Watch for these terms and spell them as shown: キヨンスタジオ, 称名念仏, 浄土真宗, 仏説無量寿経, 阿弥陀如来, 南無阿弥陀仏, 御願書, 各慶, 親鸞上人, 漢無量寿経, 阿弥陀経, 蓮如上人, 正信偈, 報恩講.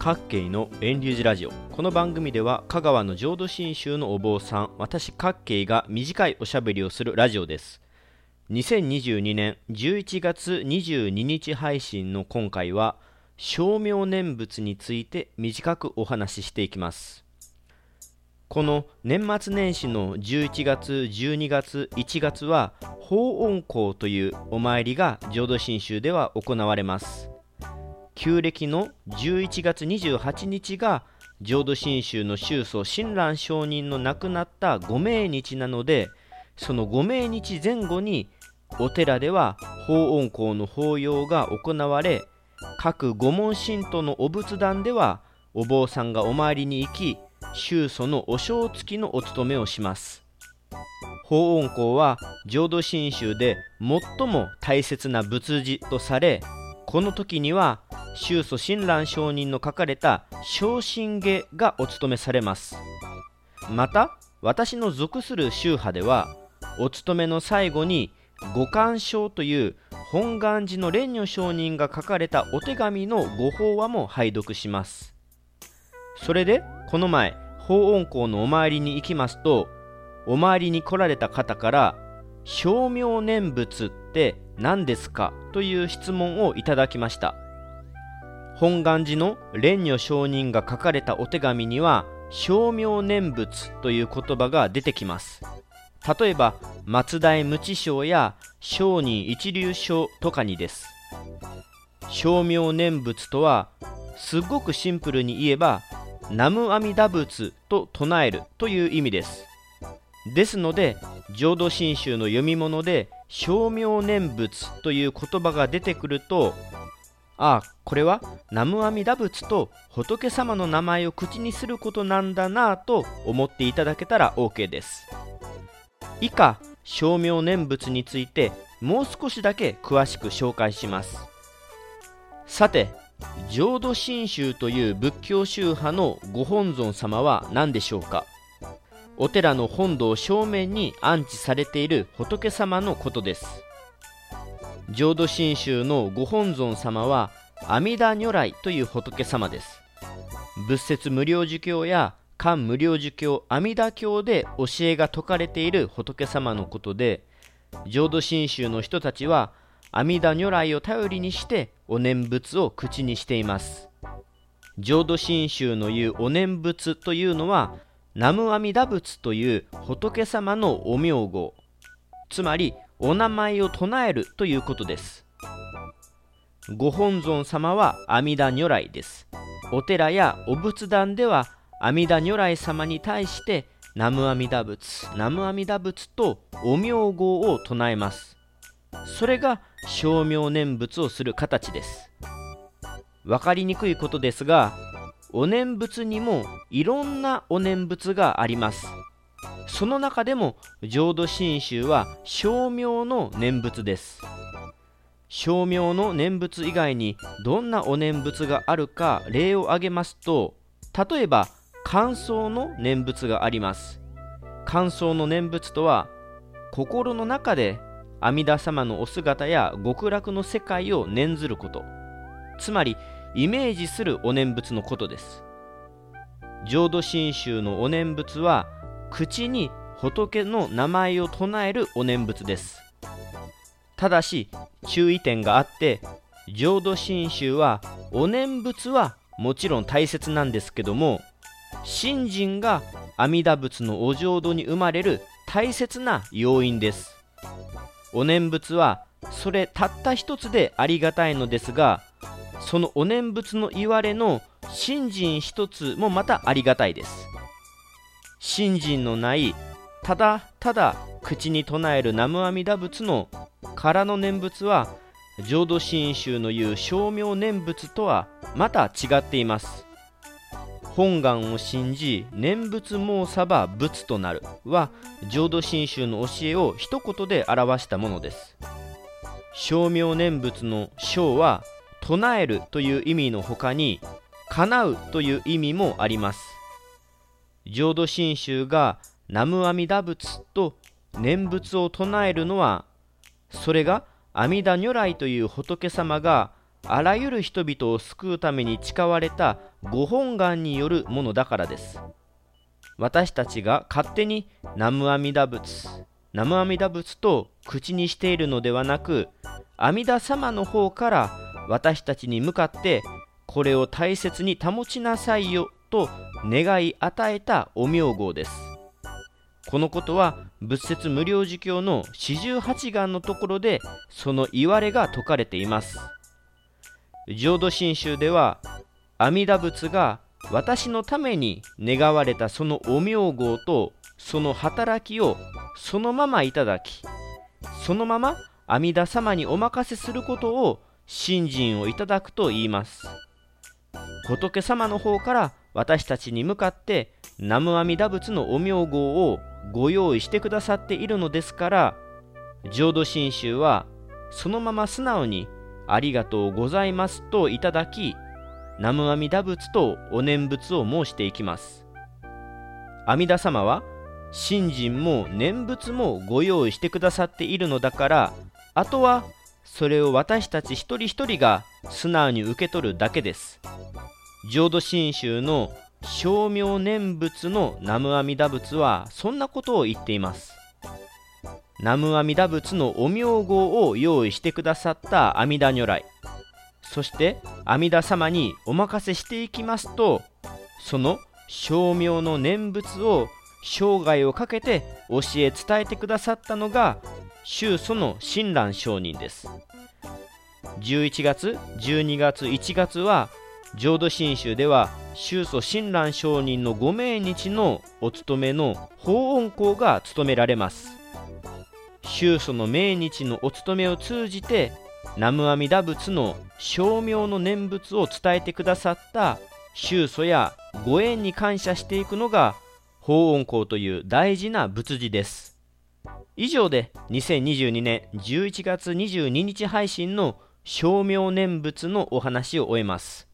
各慶の遠流寺ラジオ。この番組では香川の浄土真宗のお坊さん、私各慶が短いおしゃべりをするラジオです。2022年11月22日配信の今回は称名念仏について短くお話ししていきます。この年末年始の11月、12月、1月は報恩講というお参りが浄土真宗では行われます。旧暦の11月28日が浄土真宗の宗祖親鸞上人の亡くなった御命日なので、その御命日前後にお寺では報恩講の法要が行われ、各御門信徒のお仏壇ではお坊さんがお参りに行き、宗祖のお正月きのお務めをします。報恩講は浄土真宗で最も大切な仏事とされ、この時には宗祖親鸞上人の書かれた正信偈がお務めされます。また私の属する宗派ではお勤めの最後に御願書という本願寺の蓮如上人が書かれたお手紙の御法話も拝読します。それでこの前報恩講のお参りに行きますと、お参りに来られた方から称名念仏って何ですかという質問をいただきました。本願寺の蓮如上人が書かれたお手紙には称名念仏という言葉が出てきます。例えば松代無知賞や聖人一流賞とかにです。称名念仏とはすごくシンプルに言えば南無阿弥陀仏と唱えるという意味です。ですので浄土真宗の読み物で称名念仏という言葉が出てくると、ああこれは南無阿弥陀仏と仏様の名前を口にすることなんだなぁと思っていただけたら OK です。以下称名念仏についてもう少しだけ詳しく紹介します。さて浄土真宗という仏教宗派のご本尊様は何でしょうか。お寺の本堂正面に安置されている仏様のことです。浄土真宗のご本尊様は阿弥陀如来という仏様です。仏説無量寿経や漢無量寿経、阿弥陀経で教えが説かれている仏様のことで、浄土真宗の人たちは阿弥陀如来を頼りにしてお念仏を口にしています。浄土真宗の言うお念仏というのは南無阿弥陀仏という仏様のお名号、つまりお名前を唱えるということです。ご本尊様は阿弥陀如来です。お寺やお仏壇では阿弥陀如来様に対して南無阿弥陀仏、南無阿弥陀仏とお名号を唱えます。それが称名念仏をする形です。わかりにくいことですが、お念仏にもいろんなお念仏があります。その中でも浄土真宗は称名の念仏です。称名の念仏以外にどんなお念仏があるか例を挙げますと、例えば観想の念仏があります。観想の念仏とは心の中で阿弥陀様のお姿や極楽の世界を念ずること、つまりイメージするお念仏のことです。浄土真宗のお念仏は口に仏の名前を唱えるお念仏です。ただし注意点があって、浄土真宗はお念仏はもちろん大切なんですけども、信心が阿弥陀仏のお浄土に生まれる大切な要因です。お念仏はそれたった一つでありがたいのですが、そのお念仏のいわれの信心一つもまたありがたいです。信心のないただただ口に唱える南無阿弥陀仏の空の念仏は浄土真宗の言う称名念仏とはまた違っています。本願を信じ念仏もうさば仏となるは浄土真宗の教えを一言で表したものです。称名念仏の称は唱えるという意味のほかに叶うという意味もあります。浄土真宗が南無阿弥陀仏と念仏を唱えるのは、それが阿弥陀如来という仏様があらゆる人々を救うために誓われたご本願によるものだからです。私たちが勝手に南無阿弥陀仏と口にしているのではなく、阿弥陀様の方から私たちに向かってこれを大切に保ちなさいよと願い与えたお名号です。このことは仏説無量寿経の48願のところでそのいわれが説かれています。浄土真宗では阿弥陀仏が私のために願われたそのお名号とその働きをそのままいただき、そのまま阿弥陀様にお任せすることを信心をいただくと言います。仏様の方から私たちに向かって南無阿弥陀仏のお名号をご用意してくださっているのですから、浄土真宗はそのまま素直にありがとうございますといただき、南無阿弥陀仏とお念仏を申していきます。阿弥陀様は信心も念仏もご用意してくださっているのだから、あとはそれを私たち一人一人が素直に受け取るだけです。浄土真宗の称名念仏の南無阿弥陀仏はそんなことを言っています。南無阿弥陀仏のお名号を用意してくださった阿弥陀如来、そして阿弥陀様にお任せしていきますと、その称名の念仏を生涯をかけて教え伝えてくださったのが宗祖の親鸞上人です。11月12月1月は浄土真宗では宗祖親鸞上人のご命日のお勤めの法恩講が務められます。宗祖の命日のお勤めを通じて南無阿弥陀仏の称名の念仏を伝えてくださった宗祖やご縁に感謝していくのが法恩講という大事な仏事です。以上で2022年11月22日配信の称名念仏のお話を終えます。